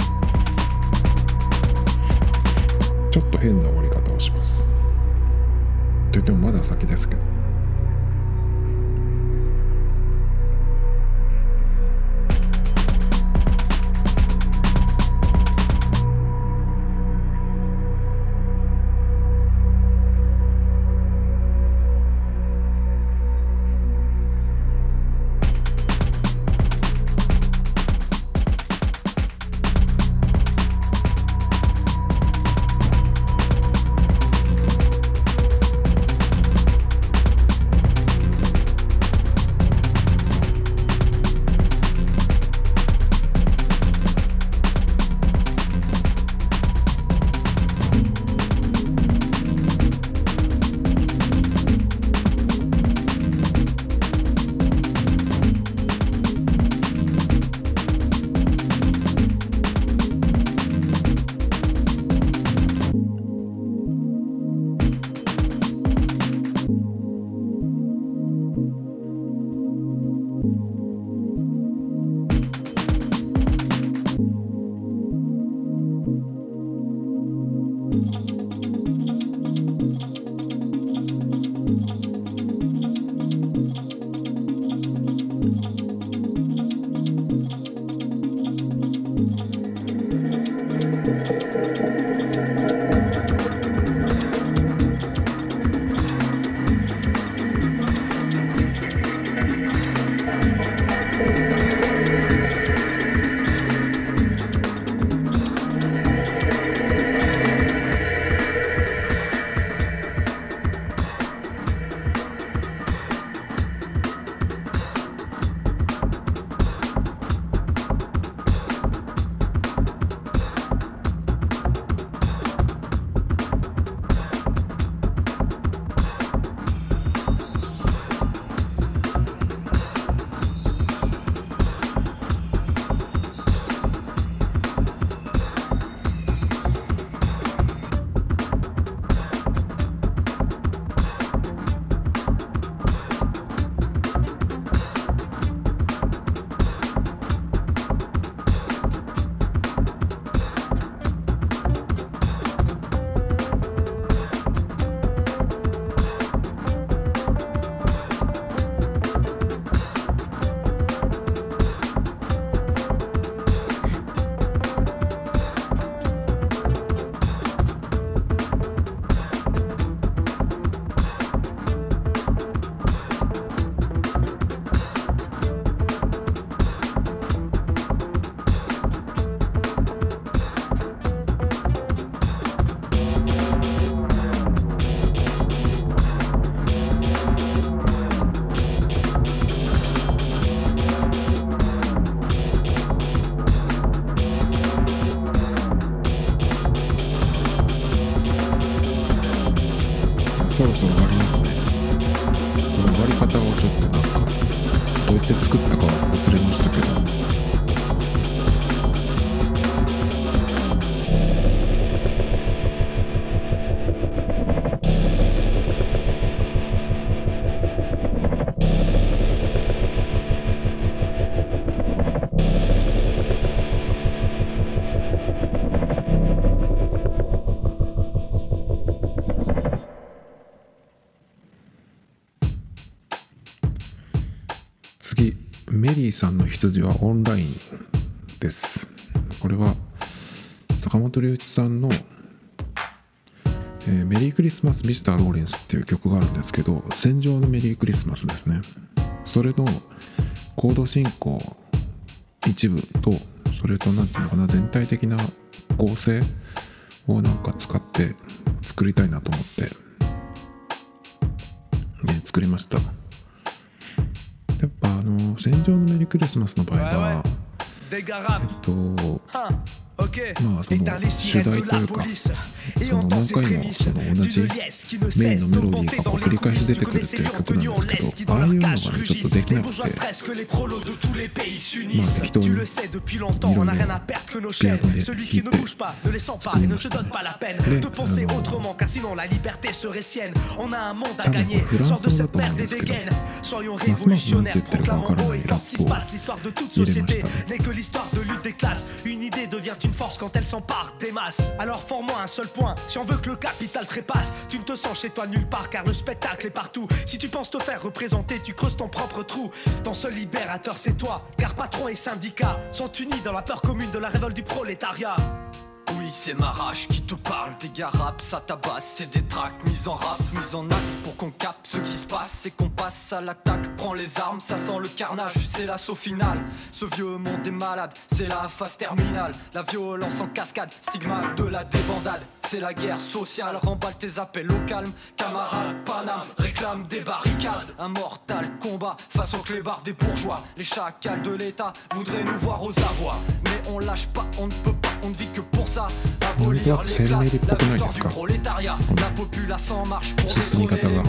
ちょっと変な終わり方をします。といってもまだ先ですけど。さんの羊はオンラインです。これは坂本龍一さんの、メリークリスマスミスターローレンスっていう曲があるんですけど、戦場のメリークリスマスですね。それのコード進行一部と、それとなんていうのかな、全体的な構成をなんか使って作りたいなと思って、作りました。やっぱ戦場のメリークリスマスの場合はまあその主題というか、その何回もその同じメインのメロディーが繰り返し出てくるっていう曲なんですけど、ああいうのがねちょっとできなくて、まあ適当にいろいろピアノで弾いて作りましたね。で、フランスだと思うんですけど、ますますなんて言ってるかわからないラップを入れましたね。Une force quand elle s'empare des masses. Alors forme-moi un seul point. Si on veut que le capital trépasse, tu ne te sens chez toi nulle part car le spectacle est partout. Si tu penses te faire représenter, tu creuses ton propre trou. Ton seul libérateur, c'est toi, car patron et syndicat sont unis dans la peur commune de la révolte du prolétariat.Oui, c'est ma rage qui te parle, des gars rap, ça tabasse, c'est des tracts, mise en rap, mise en acte, pour qu'on capte ce qui se passe et qu'on passe à l'attaque, prends les armes, ça sent le carnage, c'est l'assaut final, ce vieux monde est malade, c'est la phase terminale, la violence en cascade, stigmate de la débandade, c'est la guerre sociale, remballe tes appels au calme, camarades, Paname, réclame des barricades, un mortal combat face aux clébards des bourgeois, les chacals de l'État voudraient nous voir aux abois, mais on lâche pas, on ne peut pas, on ne vit que pour ça.なんとなく生命力っぽくないですか。この進み方が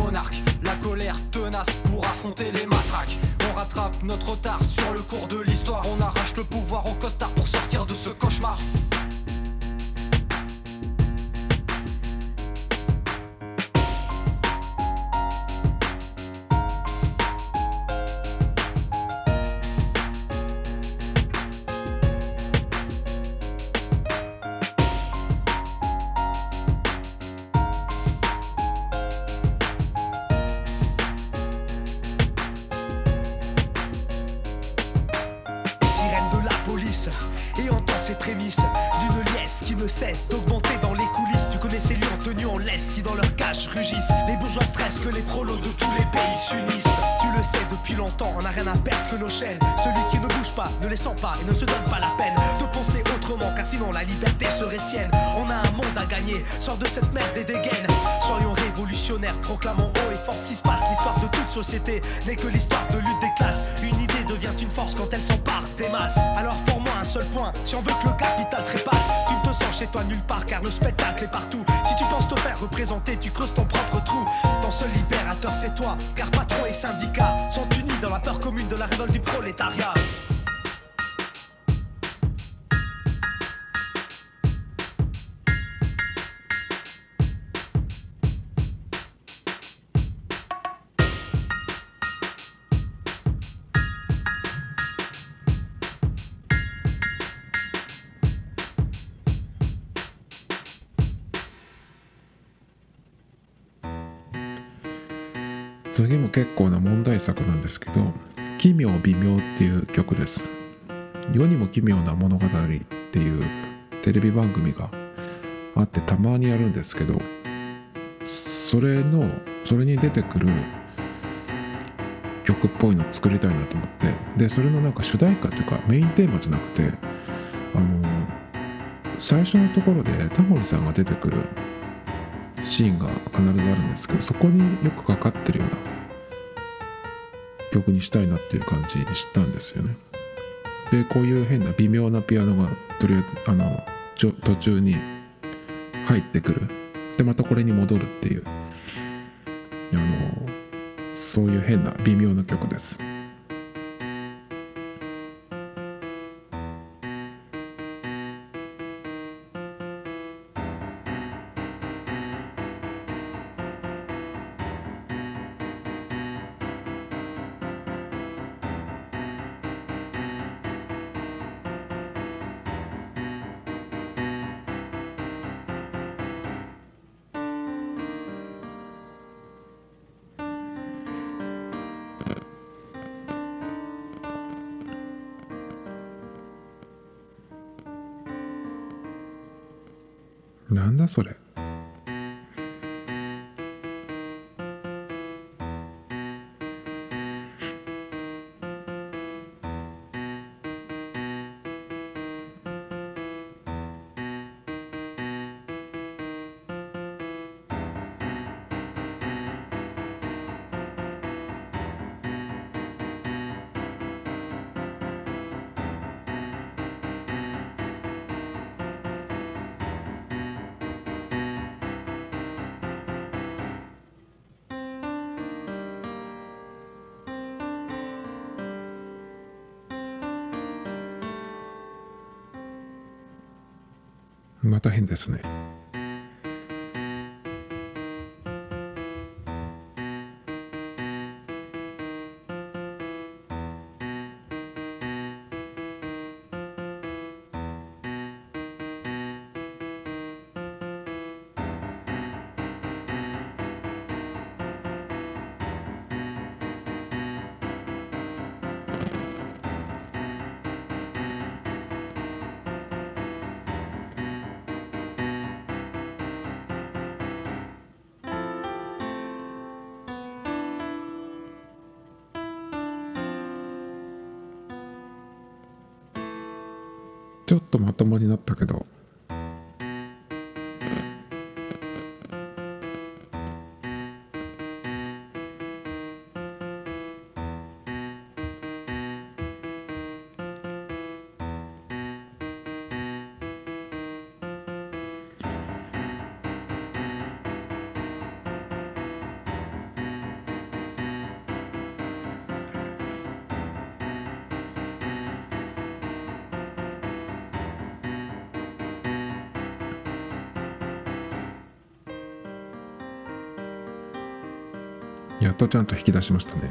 cesse d'augmenter dans les coulisses. Tu connais ces lions tenus en laisse qui dans leur cache rugissent. Les bourgeois stressent que les prolos de tous les pays s'unissent. Tu le sais depuis longtemps, on n'a rien à perdre que nos chaînes. Celui qui ne bouge pas, ne les sent pas et ne se donne pas la peine de penser autrement, car sinon la liberté serait sienne. On a un monde à gagner, sors de cette merde et dégaine. Soyons révolutionnaires, proclamons haut et fort ce qui se passe. L'histoire de toute société n'est que l'histoire de lutte des classes. Une idée devient une force quand elle s'empare des masses. Alors forme-moi un seul point, si on veut que le capital trépasse. Tu ne te sens chez toi nulle part, car le spectacle est partout. Si tu penses te faire représenter, tu creuses ton propre trou. Ton seul libérateur c'est toi, car patron et syndicats sont unis dans la peur commune de la révolte du prolétariat.次も結構な問題作なんですけど、奇妙微妙っていう曲です。世にも奇妙な物語っていうテレビ番組があって、たまにやるんですけど、それに出てくる曲っぽいの作りたいなと思って、でそれのなんか主題歌というかメインテーマじゃなくて、最初のところでタモリさんが出てくるシーンが必ずあるんですけど、そこによくかかってるような曲にしたいなっていう感じにしたんですよね。でこういう変な微妙なピアノがとりあえず途中に入ってくる、でまたこれに戻るっていう、そういう変な微妙な曲です。なんだそれ。また変ですね。ちょっとまともになったけど、やっとちゃんと引き出しましたね。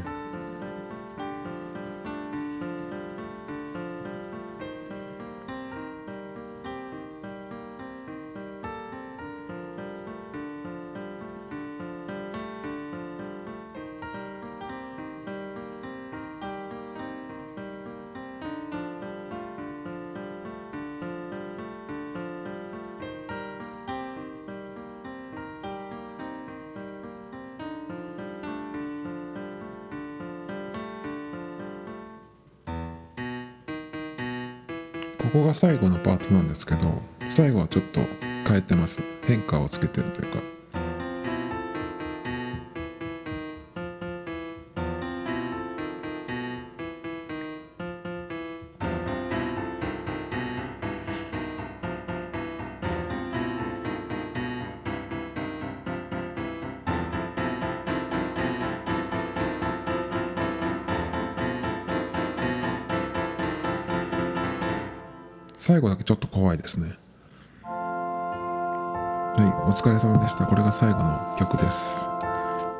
こが最後のパートなんですけど、最後はちょっと変えてます。変化をつけてるというか、最後だけちょっと怖いですね。はい、お疲れ様でした。これが最後の曲です。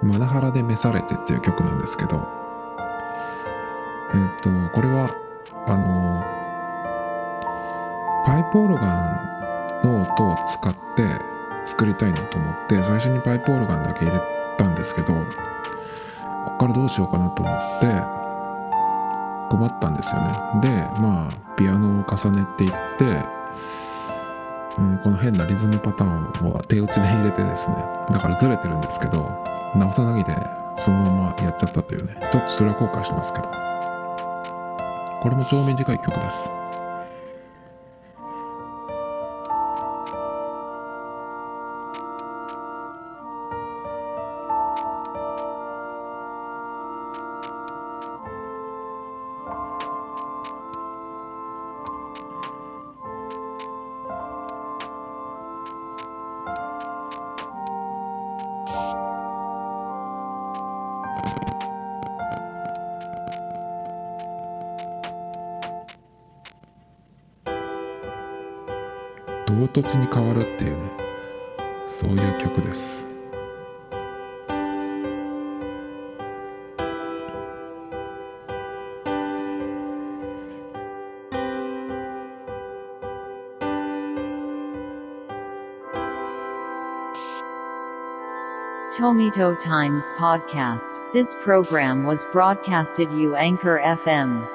マナハラで召されてっていう曲なんですけど、これはパイプオルガンの音を使って作りたいなと思って、最初にパイプオルガンだけ入れたんですけど、ここからどうしようかなと思って困ったんですよね。で、まあピアノを重ねていって、この変なリズムパターンを手打ちで入れてですね、だからずれてるんですけど直さないでそのままやっちゃったというね、ちょっとそれは後悔してますけど、これも超短い曲です。唐突に変わるっていうね、そういう曲です。Tomito Times Podcast. This program was broadcasted you Anchor FM.